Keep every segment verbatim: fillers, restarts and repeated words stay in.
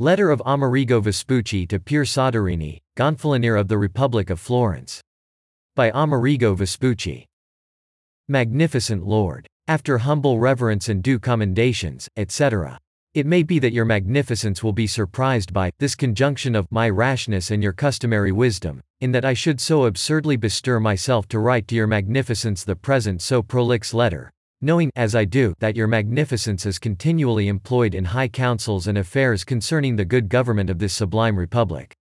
Letter of Amerigo Vespucci to Pier Soderini, Gonfalonier of the Republic of Florence. By Amerigo Vespucci. Magnificent Lord, after humble reverence and due commendations, et cetera, it may be that your magnificence will be surprised by this conjunction of my rashness and your customary wisdom, in that I should so absurdly bestir myself to write to your magnificence the present so prolix letter, knowing, as I do, that your magnificence is continually employed in high councils and affairs concerning the good government of this sublime republic,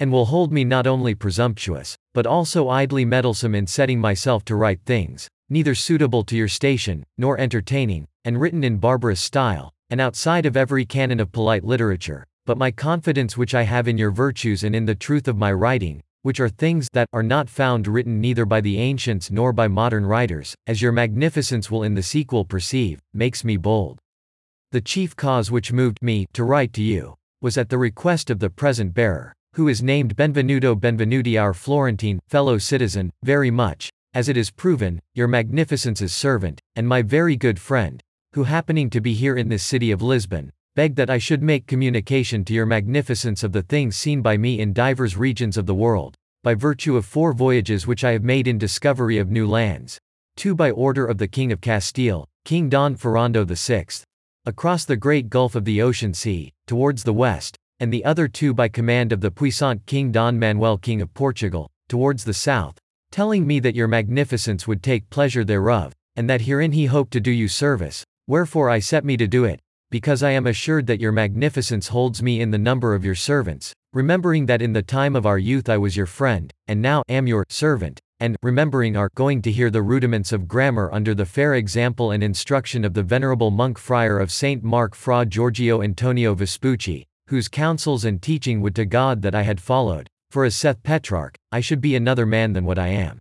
and will hold me not only presumptuous, but also idly meddlesome in setting myself to write things, neither suitable to your station, nor entertaining, and written in barbarous style, and outside of every canon of polite literature. But my confidence which I have in your virtues and in the truth of my writing, which are things that are not found written neither by the ancients nor by modern writers, as your magnificence will in the sequel perceive, makes me bold. The chief cause which moved me to write to you was at the request of the present bearer, who is named Benvenuto Benvenuti, our Florentine fellow citizen, very much, as it is proven, your magnificence's servant, and my very good friend, who happening to be here in this city of Lisbon, begged that I should make communication to your magnificence of the things seen by me in divers regions of the world, by virtue of four voyages which I have made in discovery of new lands, two by order of the King of Castile, King Don Ferrando the sixth, across the great gulf of the ocean sea, towards the west, and the other two by command of the puissant King Don Manuel, King of Portugal, towards the south, telling me that your magnificence would take pleasure thereof, and that herein he hoped to do you service, wherefore I set me to do it, because I am assured that your magnificence holds me in the number of your servants, remembering that in the time of our youth I was your friend, and now am your servant, and, remembering our going to hear the rudiments of grammar under the fair example and instruction of the venerable monk friar of Saint Mark, Fra Giorgio Antonio Vespucci, whose counsels and teaching would to God that I had followed, for as saith Petrarch, I should be another man than what I am.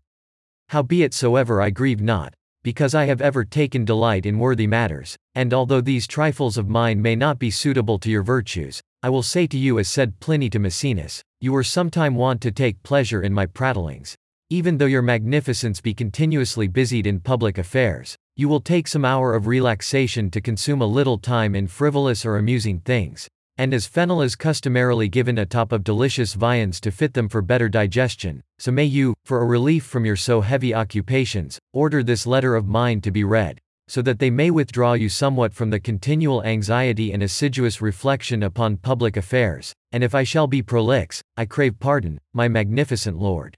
Howbeit soever I grieve not, because I have ever taken delight in worthy matters, and although these trifles of mine may not be suitable to your virtues, I will say to you as said Pliny to Maecenas, you were sometime wont to take pleasure in my prattlings, even though your magnificence be continuously busied in public affairs, you will take some hour of relaxation to consume a little time in frivolous or amusing things, and as fennel is customarily given atop of delicious viands to fit them for better digestion, so may you, for a relief from your so heavy occupations, order this letter of mine to be read, so that they may withdraw you somewhat from the continual anxiety and assiduous reflection upon public affairs, and if I shall be prolix, I crave pardon, my magnificent lord.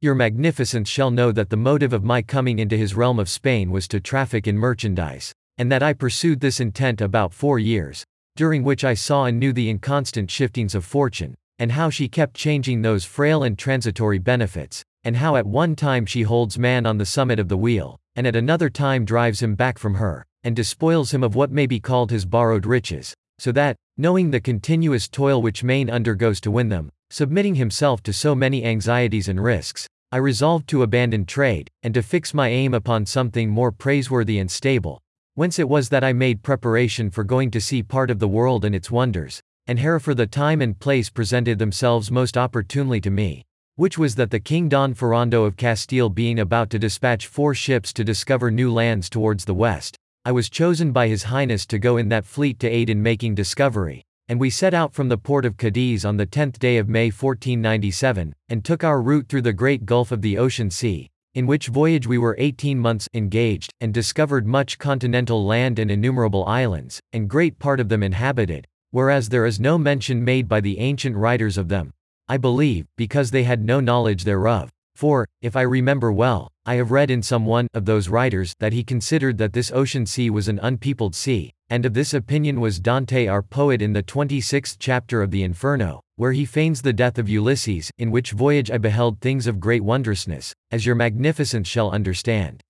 Your magnificence shall know that the motive of my coming into his realm of Spain was to traffic in merchandise, and that I pursued this intent about four years, during which I saw and knew the inconstant shiftings of fortune, and how she kept changing those frail and transitory benefits, and how at one time she holds man on the summit of the wheel, and at another time drives him back from her, and despoils him of what may be called his borrowed riches, so that, knowing the continuous toil which man undergoes to win them, submitting himself to so many anxieties and risks, I resolved to abandon trade, and to fix my aim upon something more praiseworthy and stable, whence it was that I made preparation for going to see part of the world and its wonders, and herefore the time and place presented themselves most opportunely to me, which was that the King Don Ferrando of Castile being about to dispatch four ships to discover new lands towards the west, I was chosen by His Highness to go in that fleet to aid in making discovery, and we set out from the port of Cadiz on the tenth day of May fourteen ninety-seven, and took our route through the great gulf of the ocean sea, in which voyage we were eighteen months engaged, and discovered much continental land and innumerable islands, and great part of them inhabited, whereas there is no mention made by the ancient writers of them, I believe, because they had no knowledge thereof, for, if I remember well, I have read in some one of those writers that he considered that this ocean sea was an unpeopled sea, and of this opinion was Dante our poet in the twenty-sixth chapter of the Inferno, where he feigns the death of Ulysses, in which voyage I beheld things of great wondrousness, as your magnificence shall understand.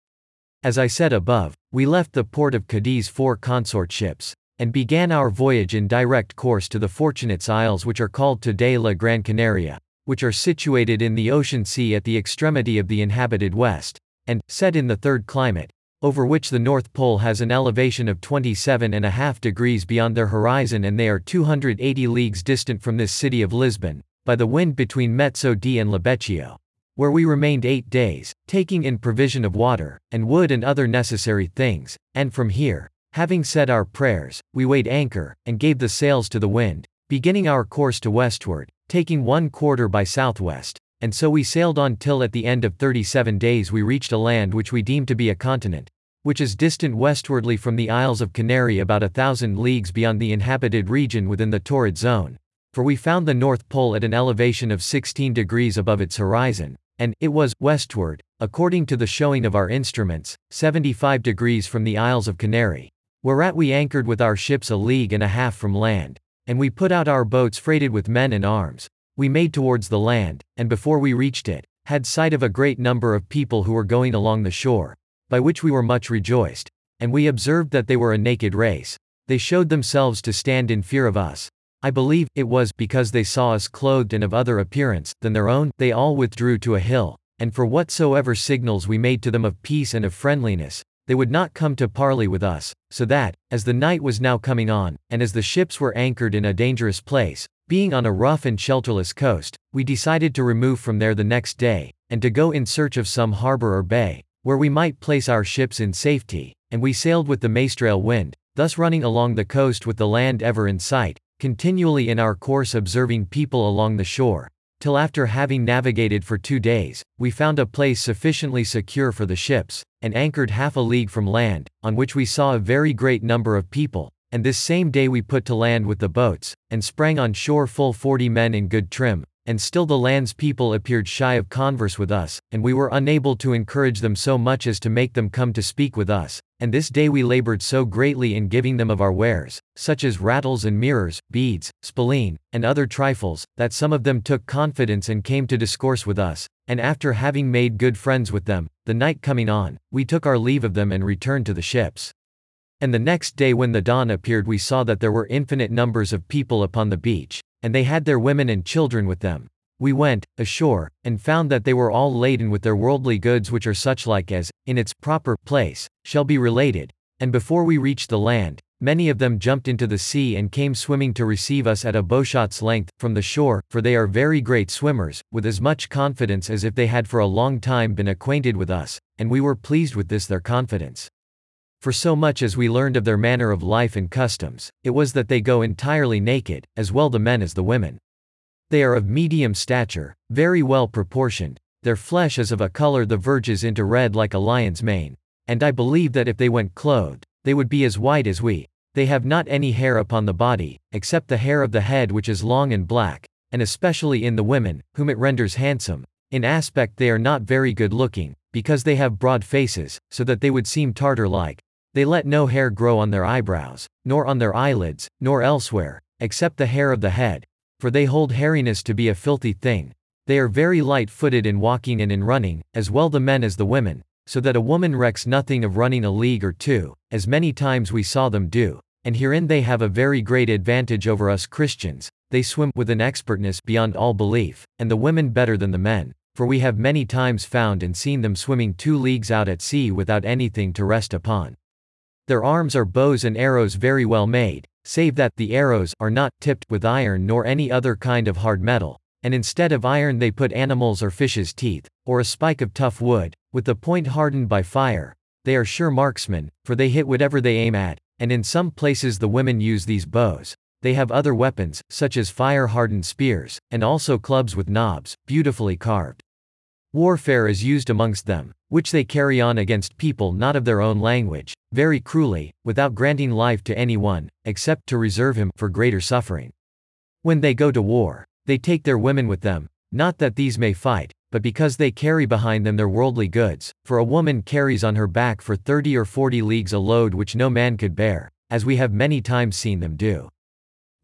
As I said above, we left the port of Cadiz four consort ships, and began our voyage in direct course to the Fortunate's Isles, which are called today La Gran Canaria, which are situated in the ocean sea at the extremity of the inhabited west, and, set in the third climate, over which the North Pole has an elevation of twenty-seven and a half degrees beyond their horizon, and they are two hundred eighty leagues distant from this city of Lisbon, by the wind between Mezzo di and Labecchio, where we remained eight days, taking in provision of water, and wood and other necessary things, and from here, having said our prayers, we weighed anchor, and gave the sails to the wind, beginning our course to westward, taking one quarter by southwest, and so we sailed on till at the end of thirty-seven days we reached a land which we deemed to be a continent, which is distant westwardly from the Isles of Canary about a thousand leagues beyond the inhabited region within the torrid zone, for we found the North Pole at an elevation of sixteen degrees above its horizon, and it was, westward, according to the showing of our instruments, seventy-five degrees from the Isles of Canary, whereat we anchored with our ships a league and a half from land, and we put out our boats freighted with men and arms. We made towards the land, and before we reached it, had sight of a great number of people who were going along the shore, by which we were much rejoiced, and we observed that they were a naked race. They showed themselves to stand in fear of us. I believe it was because they saw us clothed and of other appearance than their own. They all withdrew to a hill, and for whatsoever signals we made to them of peace and of friendliness, they would not come to parley with us, so that, as the night was now coming on, and as the ships were anchored in a dangerous place, being on a rough and shelterless coast, we decided to remove from there the next day, and to go in search of some harbor or bay, where we might place our ships in safety, and we sailed with the Maistrail wind, thus running along the coast with the land ever in sight, continually in our course observing people along the shore, till after having navigated for two days, we found a place sufficiently secure for the ships, and anchored half a league from land, on which we saw a very great number of people, and this same day we put to land with the boats, and sprang on shore full forty men in good trim, and still the land's people appeared shy of converse with us, and we were unable to encourage them so much as to make them come to speak with us, and this day we laboured so greatly in giving them of our wares, such as rattles and mirrors, beads, spilene, and other trifles, that some of them took confidence and came to discourse with us, and after having made good friends with them, the night coming on, we took our leave of them and returned to the ships. And the next day when the dawn appeared we saw that there were infinite numbers of people upon the beach, and they had their women and children with them. We went ashore, and found that they were all laden with their worldly goods, which are such like as, in its proper place, shall be related, and before we reached the land, many of them jumped into the sea and came swimming to receive us at a bowshot's length from the shore, for they are very great swimmers, with as much confidence as if they had for a long time been acquainted with us, and we were pleased with this their confidence. For so much as we learned of their manner of life and customs, it was that they go entirely naked, as well the men as the women. They are of medium stature, very well proportioned, their flesh is of a color that verges into red like a lion's mane, and I believe that if they went clothed, they would be as white as we. They have not any hair upon the body, except the hair of the head which is long and black, and especially in the women, whom it renders handsome. In aspect they are not very good looking, because they have broad faces, so that they would seem Tartar-like. They let no hair grow on their eyebrows, nor on their eyelids, nor elsewhere, except the hair of the head, for they hold hairiness to be a filthy thing. They are very light-footed in walking and in running, as well the men as the women, so that a woman recks nothing of running a league or two, as many times we saw them do, and herein they have a very great advantage over us Christians. They swim with an expertness beyond all belief, and the women better than the men, for we have many times found and seen them swimming two leagues out at sea without anything to rest upon. Their arms are bows and arrows very well made, save that the arrows are not tipped with iron nor any other kind of hard metal, and instead of iron they put animals' or fishes' teeth, or a spike of tough wood, with the point hardened by fire. They are sure marksmen, for they hit whatever they aim at, and in some places the women use these bows. They have other weapons, such as fire-hardened spears, and also clubs with knobs, beautifully carved. Warfare is used amongst them, which they carry on against people not of their own language, very cruelly, without granting life to any one, except to reserve him for greater suffering. When they go to war, they take their women with them, not that these may fight, but because they carry behind them their worldly goods, for a woman carries on her back for thirty or forty leagues a load which no man could bear, as we have many times seen them do.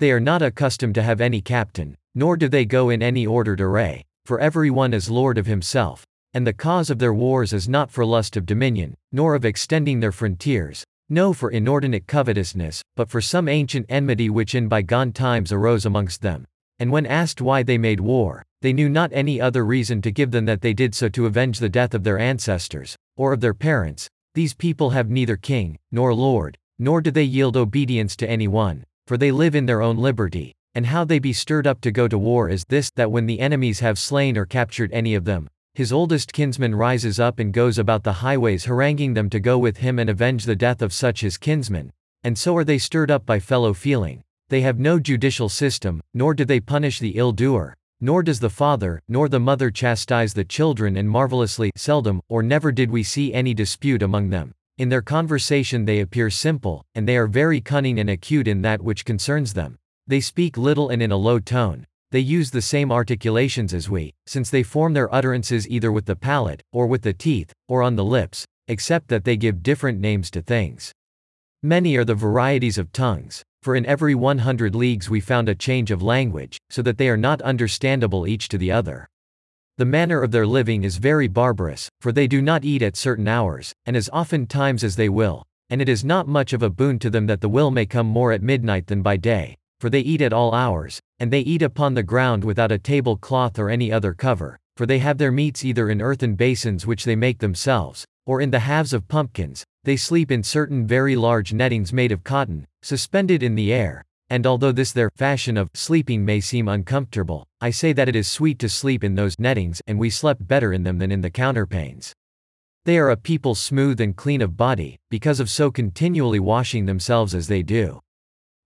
They are not accustomed to have any captain, nor do they go in any ordered array, for every one is lord of himself, and the cause of their wars is not for lust of dominion, nor of extending their frontiers, no for inordinate covetousness, but for some ancient enmity which in bygone times arose amongst them. And when asked why they made war, they knew not any other reason to give than that they did so to avenge the death of their ancestors, or of their parents. These people have neither king, nor lord, nor do they yield obedience to any one, for they live in their own liberty. And how they be stirred up to go to war is this, that when the enemies have slain or captured any of them, his oldest kinsman rises up and goes about the highways haranguing them to go with him and avenge the death of such his kinsman, and so are they stirred up by fellow feeling, They have no judicial system, nor do they punish the ill-doer. Nor does the father, nor the mother chastise the children, and marvelously, seldom, or never did we see any dispute among them. In their conversation they appear simple, and they are very cunning and acute in that which concerns them. They speak little and in a low tone. They use the same articulations as we, since they form their utterances either with the palate, or with the teeth, or on the lips, except that they give different names to things. Many are the varieties of tongues. For in every one hundred leagues we found a change of language, so that they are not understandable each to the other. The manner of their living is very barbarous, for they do not eat at certain hours, and as often times as they will, and it is not much of a boon to them that the will may come more at midnight than by day, for they eat at all hours, and they eat upon the ground without a table cloth or any other cover, for they have their meats either in earthen basins which they make themselves, or in the halves of pumpkins. They sleep in certain very large nettings made of cotton, suspended in the air, and although this their fashion of sleeping may seem uncomfortable, I say that it is sweet to sleep in those nettings, and we slept better in them than in the counterpanes. They are a people smooth and clean of body, because of so continually washing themselves as they do.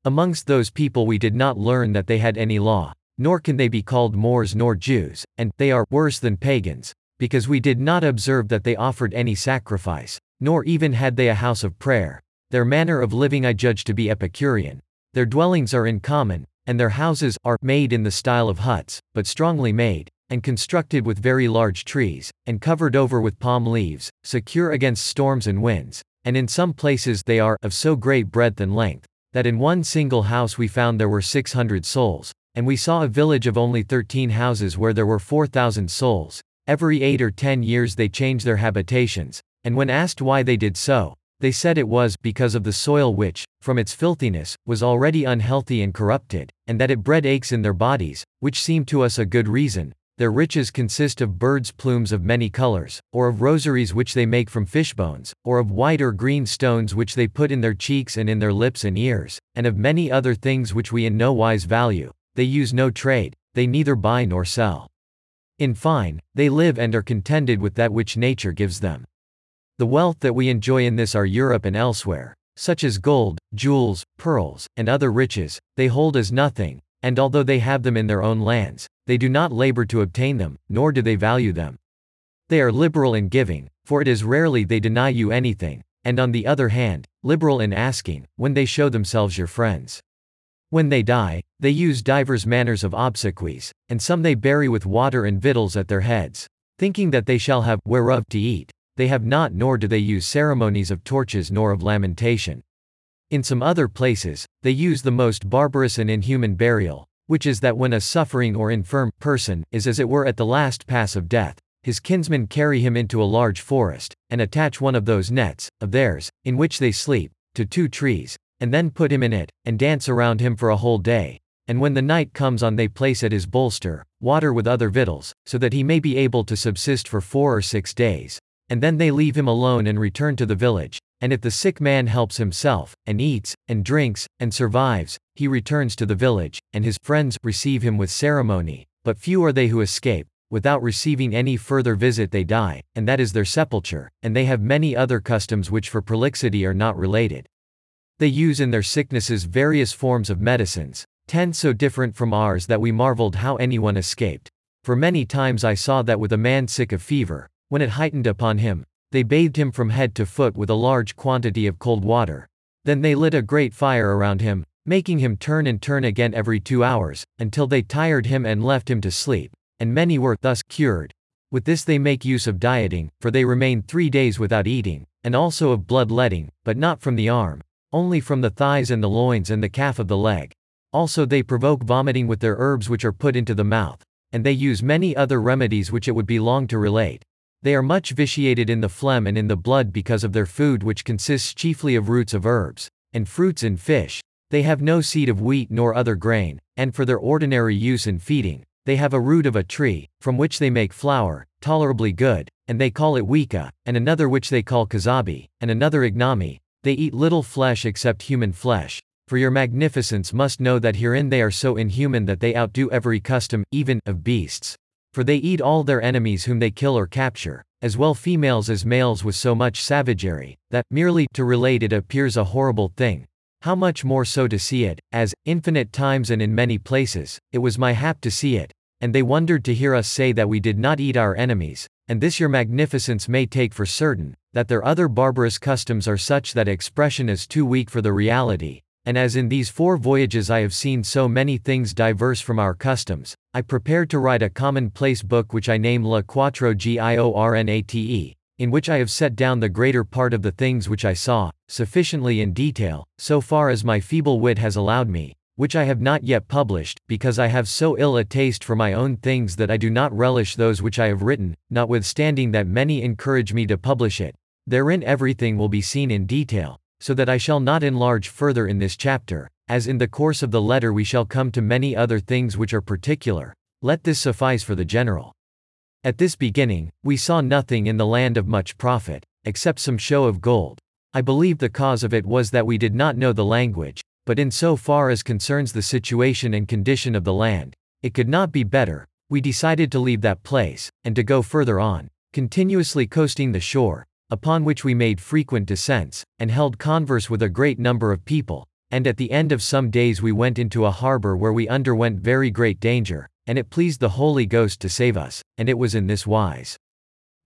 Amongst those people we did not learn that they had any law, nor can they be called Moors nor Jews, and they are worse than pagans, because we did not observe that they offered any sacrifice, nor even had they a house of prayer. Their manner of living I judge to be Epicurean. Their dwellings are in common, and their houses are made in the style of huts, but strongly made, and constructed with very large trees, and covered over with palm leaves, secure against storms and winds, and in some places they are of so great breadth and length, that in one single house we found there were six hundred souls, and we saw a village of only thirteen houses where there were four thousand souls. Every eight or ten years they change their habitations, and when asked why they did so, they said it was because of the soil which, from its filthiness, was already unhealthy and corrupted, and that it bred aches in their bodies, which seemed to us a good reason. Their riches consist of birds' plumes of many colors, or of rosaries which they make from fishbones, or of white or green stones which they put in their cheeks and in their lips and ears, and of many other things which we in no wise value. They use no trade, they neither buy nor sell. In fine, they live and are contented with that which nature gives them. The wealth that we enjoy in this our Europe and elsewhere, such as gold, jewels, pearls, and other riches, they hold as nothing, and although they have them in their own lands, they do not labor to obtain them, nor do they value them. They are liberal in giving, for it is rarely they deny you anything, and on the other hand, liberal in asking, when they show themselves your friends. When they die, they use divers manners of obsequies, and some they bury with water and victuals at their heads, thinking that they shall have whereof to eat. They have not, nor do they use ceremonies of torches nor of lamentation. In some other places, they use the most barbarous and inhuman burial, which is that when a suffering or infirm person is as it were at the last pass of death, his kinsmen carry him into a large forest, and attach one of those nets, of theirs, in which they sleep, to two trees, and then put him in it, and dance around him for a whole day, and when the night comes on they place at his bolster water with other victuals, so that he may be able to subsist for four or six days. And then they leave him alone and return to the village, and if the sick man helps himself, and eats, and drinks, and survives, he returns to the village, and his friends receive him with ceremony, but few are they who escape. Without receiving any further visit they die, and that is their sepulture, and they have many other customs which for prolixity are not related. They use in their sicknesses various forms of medicines, ten so different from ours that we marveled how anyone escaped. For many times I saw that with a man sick of fever, when it heightened upon him, they bathed him from head to foot with a large quantity of cold water. Then they lit a great fire around him, making him turn and turn again every two hours, until they tired him and left him to sleep, and many were thus cured. With this they make use of dieting, for they remain three days without eating, and also of blood-letting, but not from the arm, only from the thighs and the loins and the calf of the leg. Also they provoke vomiting with their herbs which are put into the mouth, and they use many other remedies which it would be long to relate. They are much vitiated in the phlegm and in the blood because of their food, which consists chiefly of roots of herbs, and fruits and fish. They have no seed of wheat nor other grain, and for their ordinary use in feeding, they have a root of a tree, from which they make flour, tolerably good, and they call it wika, and another which they call kazabi, and another ignami. They eat little flesh except human flesh, for your magnificence must know that herein they are so inhuman that they outdo every custom, even of beasts. For they eat all their enemies whom they kill or capture, as well females as males, with so much savagery, that, merely to relate it, appears a horrible thing. How much more so to see it, as, infinite times and in many places, it was my hap to see it, and they wondered to hear us say that we did not eat our enemies, and this your magnificence may take for certain, that their other barbarous customs are such that expression is too weak for the reality, and as in these four voyages I have seen so many things diverse from our customs, I prepared to write a commonplace book which I name Le Quattro Giornate, in which I have set down the greater part of the things which I saw, sufficiently in detail, so far as my feeble wit has allowed me, which I have not yet published, because I have so ill a taste for my own things that I do not relish those which I have written, notwithstanding that many encourage me to publish it. Therein everything will be seen in detail, so that I shall not enlarge further in this chapter, as in the course of the letter we shall come to many other things which are particular. Let this suffice for the general. At this beginning, we saw nothing in the land of much profit, except some show of gold. I believe the cause of it was that we did not know the language, but in so far as concerns the situation and condition of the land, it could not be better. We decided to leave that place, and to go further on, continuously coasting the shore, upon which we made frequent descents, and held converse with a great number of people, and at the end of some days we went into a harbor where we underwent very great danger, and it pleased the Holy Ghost to save us, and it was in this wise.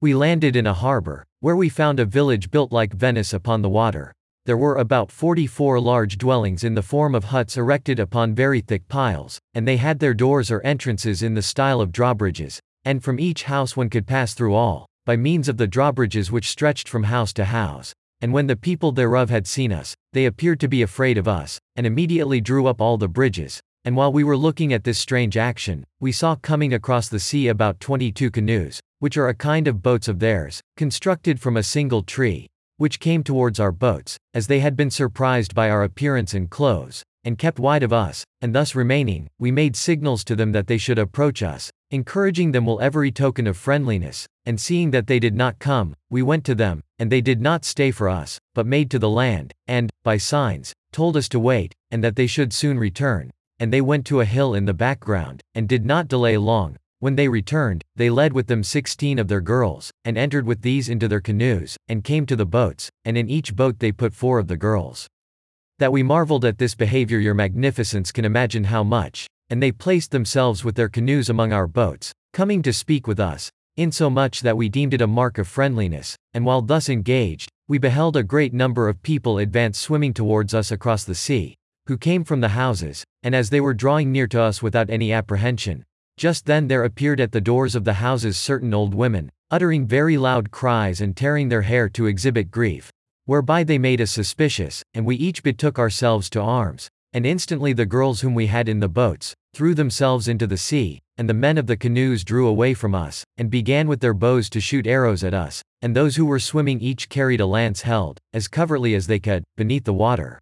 We landed in a harbor, where we found a village built like Venice upon the water. There were about forty-four large dwellings in the form of huts erected upon very thick piles, and they had their doors or entrances in the style of drawbridges, and from each house one could pass through all, by means of the drawbridges which stretched from house to house, and when the people thereof had seen us, they appeared to be afraid of us, and immediately drew up all the bridges, and while we were looking at this strange action, we saw coming across the sea about twenty-two canoes, which are a kind of boats of theirs, constructed from a single tree, which came towards our boats, as they had been surprised by our appearance and clothes, and kept wide of us, and thus remaining, we made signals to them that they should approach us, encouraging them with every token of friendliness, and seeing that they did not come, we went to them, and they did not stay for us, but made to the land, and, by signs, told us to wait, and that they should soon return, and they went to a hill in the background, and did not delay long. When they returned, they led with them sixteen of their girls, and entered with these into their canoes, and came to the boats, and in each boat they put four of the girls. That we marveled at this behavior your magnificence can imagine how much, and they placed themselves with their canoes among our boats, coming to speak with us, insomuch that we deemed it a mark of friendliness, and while thus engaged, we beheld a great number of people advance swimming towards us across the sea, who came from the houses, and as they were drawing near to us without any apprehension, just then there appeared at the doors of the houses certain old women, uttering very loud cries and tearing their hair to exhibit grief, whereby they made us suspicious, and we each betook ourselves to arms, and instantly the girls whom we had in the boats, threw themselves into the sea, and the men of the canoes drew away from us, and began with their bows to shoot arrows at us, and those who were swimming each carried a lance held, as covertly as they could, beneath the water.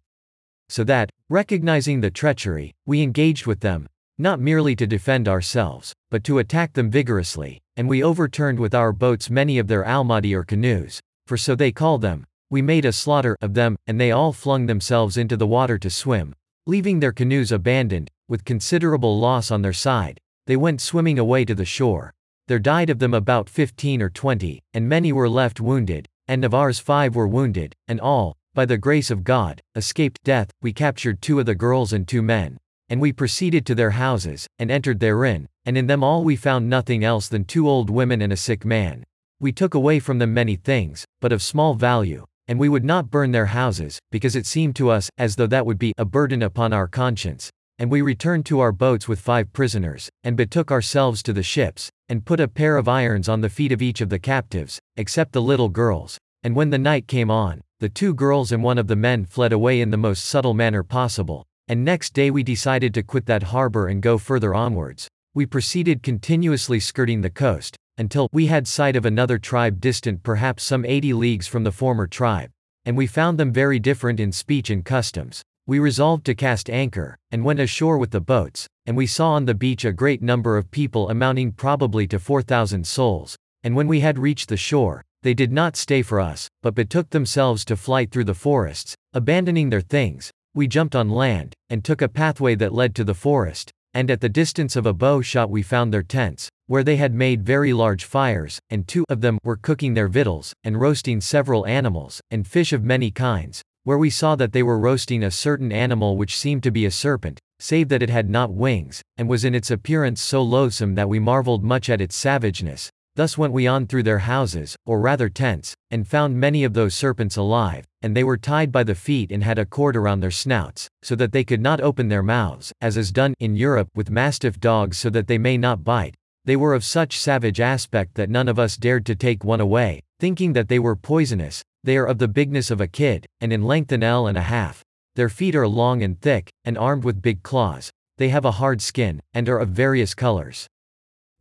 So that, recognizing the treachery, we engaged with them, not merely to defend ourselves, but to attack them vigorously, and we overturned with our boats many of their almadi or canoes, for so they call them. We made a slaughter of them, and they all flung themselves into the water to swim, leaving their canoes abandoned, with considerable loss on their side. They went swimming away to the shore. There died of them about fifteen or twenty, and many were left wounded, and of ours five were wounded, and all, by the grace of God, escaped death. We captured two of the girls and two men, and we proceeded to their houses, and entered therein, and in them all we found nothing else than two old women and a sick man. We took away from them many things, but of small value, and we would not burn their houses, because it seemed to us, as though that would be a burden upon our conscience, and we returned to our boats with five prisoners, and betook ourselves to the ships, and put a pair of irons on the feet of each of the captives, except the little girls, and when the night came on, the two girls and one of the men fled away in the most subtle manner possible. And next day we decided to quit that harbor and go further onwards. We proceeded continuously skirting the coast, until we had sight of another tribe distant perhaps some eighty leagues from the former tribe, and we found them very different in speech and customs. We resolved to cast anchor, and went ashore with the boats, and we saw on the beach a great number of people amounting probably to four thousand souls, and when we had reached the shore, they did not stay for us, but betook themselves to flight through the forests, abandoning their things. We jumped on land, and took a pathway that led to the forest, and at the distance of a bow shot we found their tents, where they had made very large fires, and two of them were cooking their victuals, and roasting several animals, and fish of many kinds, where we saw that they were roasting a certain animal which seemed to be a serpent, save that it had not wings, and was in its appearance so loathsome that we marveled much at its savageness. Thus went we on through their houses, or rather tents, and found many of those serpents alive, and they were tied by the feet and had a cord around their snouts, so that they could not open their mouths, as is done, in Europe, with mastiff dogs so that they may not bite. They were of such savage aspect that none of us dared to take one away, thinking that they were poisonous. They are of the bigness of a kid, and in length an ell and a half. Their feet are long and thick, and armed with big claws. They have a hard skin, and are of various colors.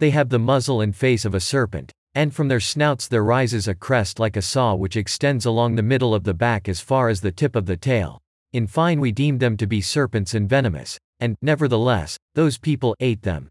They have the muzzle and face of a serpent, and from their snouts there rises a crest like a saw which extends along the middle of the back as far as the tip of the tail. In fine, we deemed them to be serpents and venomous, and, nevertheless, those people ate them.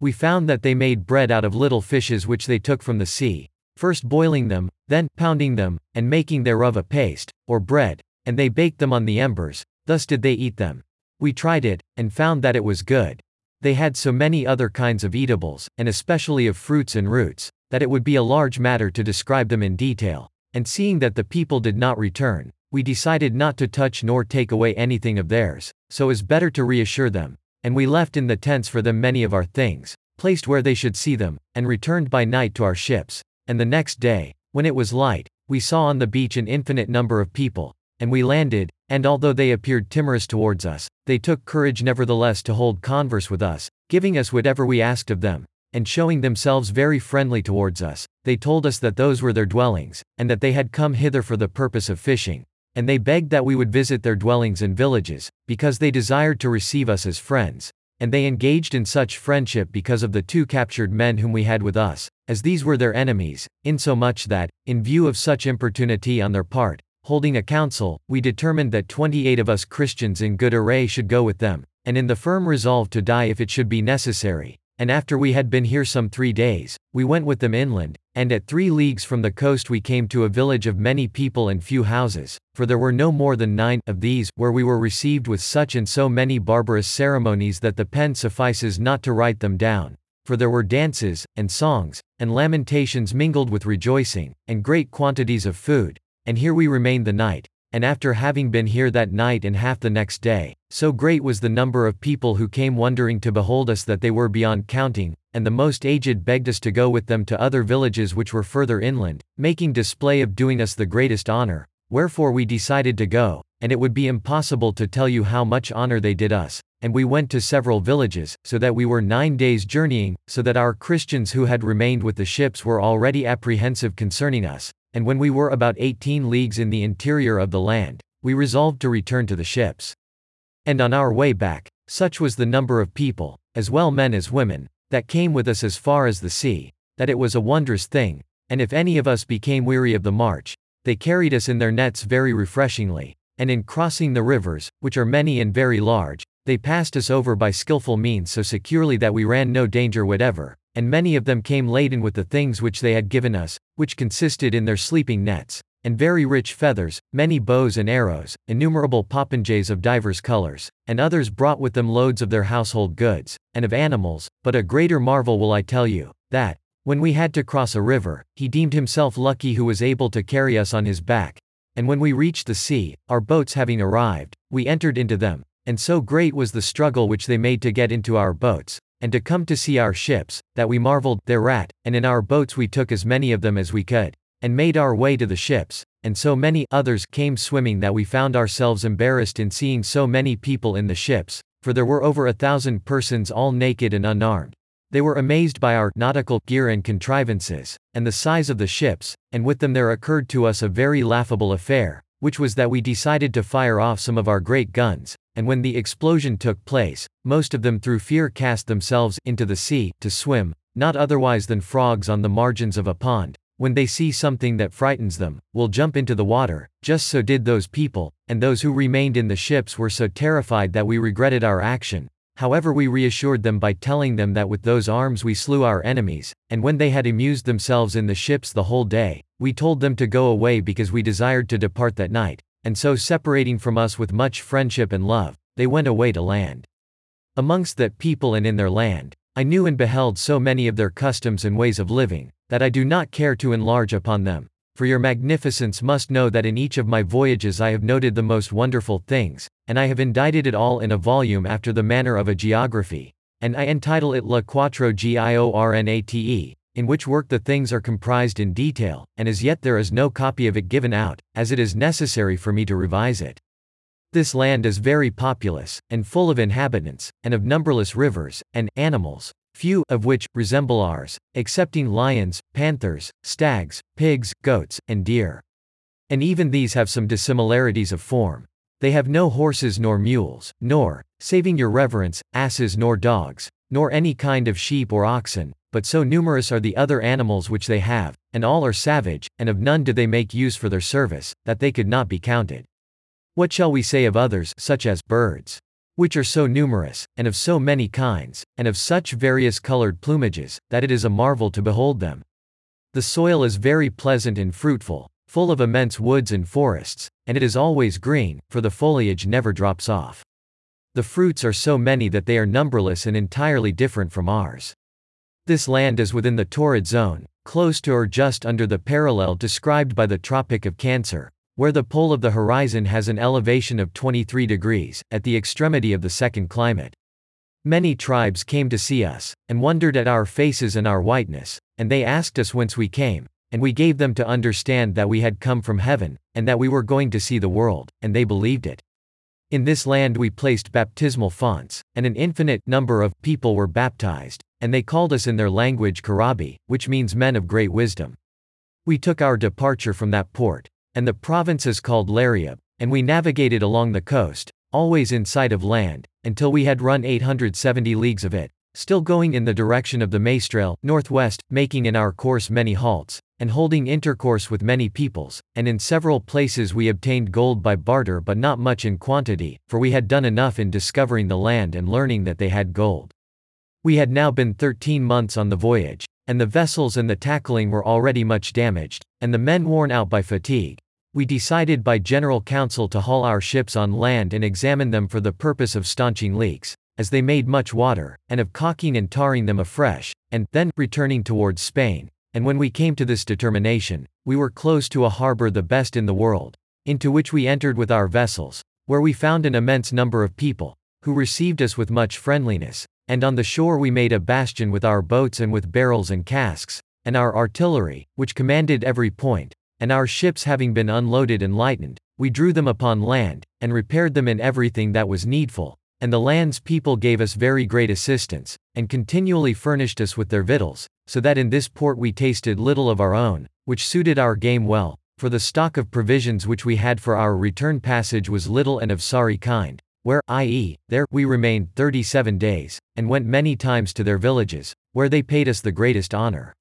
We found that they made bread out of little fishes which they took from the sea, first boiling them, then pounding them, and making thereof a paste, or bread, and they baked them on the embers. Thus did they eat them. We tried it, and found that it was good. They had so many other kinds of eatables, and especially of fruits and roots, that it would be a large matter to describe them in detail. And seeing that the people did not return, we decided not to touch nor take away anything of theirs, so as better to reassure them, and we left in the tents for them many of our things, placed where they should see them, and returned by night to our ships. And the next day, when it was light, we saw on the beach an infinite number of people, and we landed, and although they appeared timorous towards us, they took courage nevertheless to hold converse with us, giving us whatever we asked of them, and showing themselves very friendly towards us. They told us that those were their dwellings, and that they had come hither for the purpose of fishing, and they begged that we would visit their dwellings and villages, because they desired to receive us as friends, and they engaged in such friendship because of the two captured men whom we had with us, as these were their enemies, insomuch that, in view of such importunity on their part, holding a council, we determined that twenty-eight of us Christians in good array should go with them, and in the firm resolve to die if it should be necessary. And after we had been here some three days, we went with them inland, and at three leagues from the coast we came to a village of many people and few houses, for there were no more than nine of these, where we were received with such and so many barbarous ceremonies that the pen suffices not to write them down. For there were dances, and songs, and lamentations mingled with rejoicing, and great quantities of food. And here we remained the night, and after having been here that night and half the next day, so great was the number of people who came wondering to behold us that they were beyond counting, and the most aged begged us to go with them to other villages which were further inland, making display of doing us the greatest honor, wherefore we decided to go, and it would be impossible to tell you how much honor they did us, and we went to several villages, so that we were nine days journeying, so that our Christians who had remained with the ships were already apprehensive concerning us. And when we were about eighteen leagues in the interior of the land, we resolved to return to the ships. And on our way back, such was the number of people, as well men as women, that came with us as far as the sea, that it was a wondrous thing, and if any of us became weary of the march, they carried us in their nets very refreshingly, and in crossing the rivers, which are many and very large, they passed us over by skillful means so securely that we ran no danger whatever. And many of them came laden with the things which they had given us, which consisted in their sleeping nets, and very rich feathers, many bows and arrows, innumerable popinjays of divers colors, and others brought with them loads of their household goods, and of animals. But a greater marvel will I tell you, that, when we had to cross a river, he deemed himself lucky who was able to carry us on his back. And when we reached the sea, our boats having arrived, we entered into them, and so great was the struggle which they made to get into our boats, and to come to see our ships, that we marveled thereat, and in our boats we took as many of them as we could, and made our way to the ships, and so many others came swimming that we found ourselves embarrassed in seeing so many people in the ships, for there were over a thousand persons all naked and unarmed. They were amazed by our nautical gear and contrivances, and the size of the ships, and with them there occurred to us a very laughable affair, which was that we decided to fire off some of our great guns, and when the explosion took place, most of them through fear cast themselves into the sea, to swim, not otherwise than frogs on the margins of a pond, when they see something that frightens them, will jump into the water. Just so did those people, and those who remained in the ships were so terrified that we regretted our action. However, we reassured them by telling them that with those arms we slew our enemies, and when they had amused themselves in the ships the whole day, we told them to go away because we desired to depart that night, and so separating from us with much friendship and love, they went away to land. Amongst that people and in their land, I knew and beheld so many of their customs and ways of living, that I do not care to enlarge upon them, for your magnificence must know that in each of my voyages I have noted the most wonderful things, and I have indited it all in a volume after the manner of a geography, and I entitle it Le Quattro Giornate, in which work the things are comprised in detail, and as yet there is no copy of it given out, as it is necessary for me to revise it. This land is very populous, and full of inhabitants, and of numberless rivers, and animals, few of which resemble ours, excepting lions, panthers, stags, pigs, goats, and deer. And even these have some dissimilarities of form. They have no horses nor mules, nor, saving your reverence, asses nor dogs, nor any kind of sheep or oxen, but so numerous are the other animals which they have, and all are savage, and of none do they make use for their service, that they could not be counted. What shall we say of others, such as birds, which are so numerous, and of so many kinds, and of such various colored plumages, that it is a marvel to behold them? The soil is very pleasant and fruitful, full of immense woods and forests, and it is always green, for the foliage never drops off. The fruits are so many that they are numberless and entirely different from ours. This land is within the torrid zone, close to or just under the parallel described by the Tropic of Cancer, where the pole of the horizon has an elevation of twenty-three degrees, at the extremity of the second climate. Many tribes came to see us, and wondered at our faces and our whiteness, and they asked us whence we came, and we gave them to understand that we had come from heaven, and that we were going to see the world, and they believed it. In this land we placed baptismal fonts, and an infinite number of people were baptized, and they called us in their language Karabi, which means men of great wisdom. We took our departure from that port, and the province is called Lariab, and we navigated along the coast, always in sight of land, until we had run eight hundred seventy leagues of it, still going in the direction of the Maistrail, northwest, making in our course many halts, and holding intercourse with many peoples, and in several places we obtained gold by barter but not much in quantity, for we had done enough in discovering the land and learning that they had gold. We had now been thirteen months on the voyage, and the vessels and the tackling were already much damaged, and the men worn out by fatigue. We decided by general counsel to haul our ships on land and examine them for the purpose of staunching leaks, as they made much water, and of caulking and tarring them afresh, and then, returning towards Spain. And when we came to this determination, we were close to a harbour the best in the world, into which we entered with our vessels, where we found an immense number of people, who received us with much friendliness, and on the shore we made a bastion with our boats and with barrels and casks, and our artillery, which commanded every point, and our ships having been unloaded and lightened, we drew them upon land, and repaired them in everything that was needful, and the land's people gave us very great assistance, and continually furnished us with their victuals, so that in this port we tasted little of our own, which suited our game well, for the stock of provisions which we had for our return passage was little and of sorry kind, where, that is, there, we remained thirty-seven days, and went many times to their villages, where they paid us the greatest honour.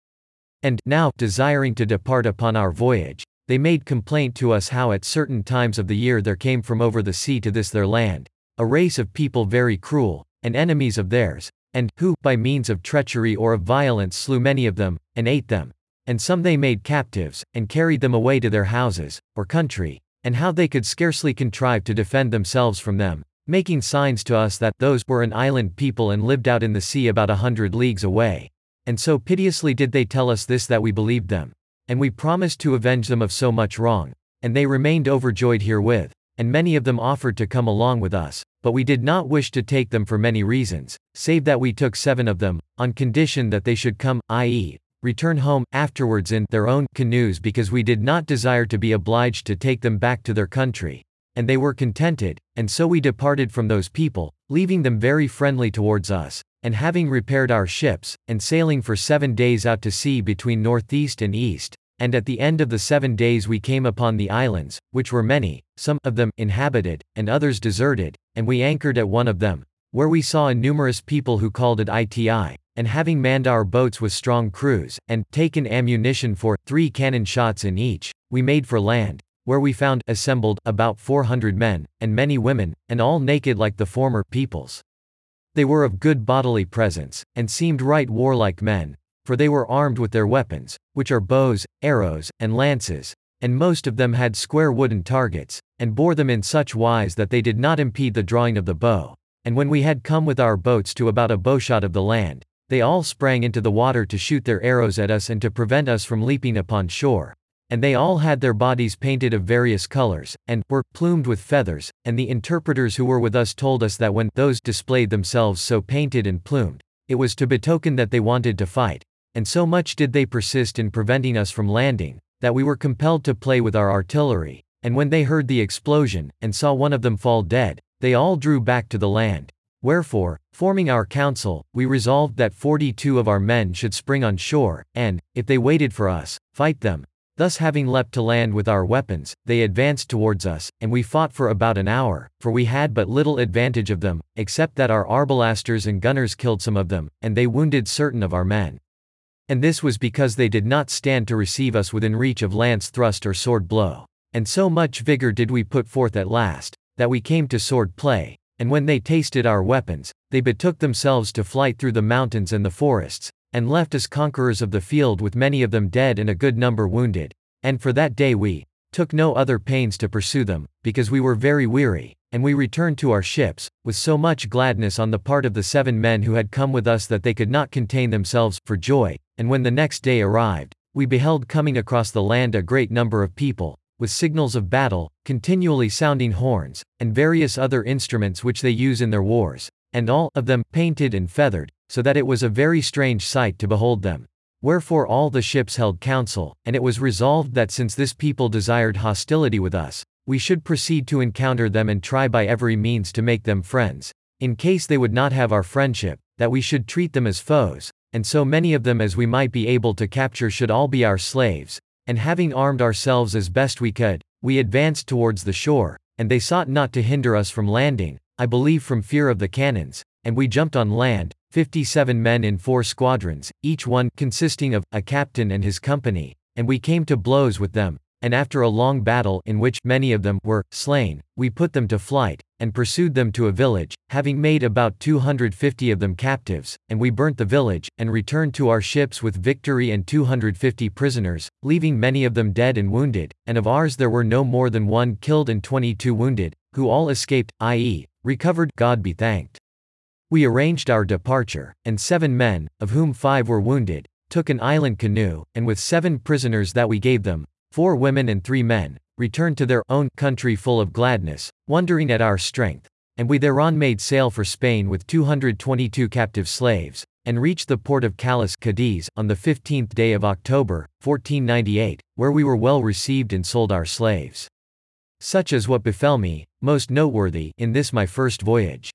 And, now, desiring to depart upon our voyage, they made complaint to us how at certain times of the year there came from over the sea to this their land a race of people very cruel, and enemies of theirs, and who, by means of treachery or of violence slew many of them, and ate them, and some they made captives, and carried them away to their houses, or country, and how they could scarcely contrive to defend themselves from them, making signs to us that those were an island people and lived out in the sea about a hundred leagues away. And so piteously did they tell us this that we believed them, and we promised to avenge them of so much wrong, and they remained overjoyed herewith, and many of them offered to come along with us, but we did not wish to take them for many reasons, save that we took seven of them, on condition that they should come, that is, return home, afterwards in their own canoes, because we did not desire to be obliged to take them back to their country. And they were contented, and so we departed from those people, leaving them very friendly towards us, and having repaired our ships, and sailing for seven days out to sea between northeast and east, and at the end of the seven days we came upon the islands, which were many, some of them inhabited, and others deserted, and we anchored at one of them, where we saw a numerous people who called it I T I, and having manned our boats with strong crews, and taken ammunition for three cannon shots in each, we made for land, where we found, assembled, about four hundred men, and many women, and all naked like the former peoples. They were of good bodily presence, and seemed right warlike men, for they were armed with their weapons, which are bows, arrows, and lances, and most of them had square wooden targets, and bore them in such wise that they did not impede the drawing of the bow. And when we had come with our boats to about a bowshot of the land, they all sprang into the water to shoot their arrows at us and to prevent us from leaping upon shore, and they all had their bodies painted of various colors, and were plumed with feathers, and the interpreters who were with us told us that when those displayed themselves so painted and plumed, it was to betoken that they wanted to fight, and so much did they persist in preventing us from landing, that we were compelled to play with our artillery, and when they heard the explosion, and saw one of them fall dead, they all drew back to the land. Wherefore, forming our council, we resolved that forty-two of our men should spring on shore, and, if they waited for us, fight them. Thus having leapt to land with our weapons, they advanced towards us, and we fought for about an hour, for we had but little advantage of them, except that our arbalasters and gunners killed some of them, and they wounded certain of our men. And this was because they did not stand to receive us within reach of lance thrust or sword blow. And so much vigour did we put forth at last, that we came to sword play. And when they tasted our weapons, they betook themselves to flight through the mountains and the forests, and left us conquerors of the field with many of them dead and a good number wounded. And for that day we took no other pains to pursue them, because we were very weary, and we returned to our ships, with so much gladness on the part of the seven men who had come with us that they could not contain themselves for joy. And when the next day arrived, we beheld coming across the land a great number of people, with signals of battle, continually sounding horns, and various other instruments which they use in their wars, and all of them painted and feathered, so that it was a very strange sight to behold them. Wherefore all the ships held counsel, and it was resolved that since this people desired hostility with us, we should proceed to encounter them and try by every means to make them friends, in case they would not have our friendship, that we should treat them as foes, and so many of them as we might be able to capture should all be our slaves. And having armed ourselves as best we could, we advanced towards the shore, and they sought not to hinder us from landing, I believe from fear of the cannons, and we jumped on land, fifty-seven men in four squadrons, each one consisting of a captain and his company, and we came to blows with them, and after a long battle in which many of them were slain, we put them to flight, and pursued them to a village, having made about two hundred fifty of them captives, and we burnt the village, and returned to our ships with victory and two hundred fifty prisoners, leaving many of them dead and wounded, and of ours there were no more than one killed and twenty-two wounded, who all escaped, that is, recovered, God be thanked. We arranged our departure, and seven men, of whom five were wounded, took an island canoe, and with seven prisoners that we gave them, four women and three men, returned to their own country full of gladness, wondering at our strength, and we thereon made sail for Spain with two hundred twenty-two captive slaves, and reached the port of Callas, Cadiz, on the fifteenth day of October, fourteen ninety-eight, where we were well received and sold our slaves. Such is what befell me, most noteworthy, in this my first voyage.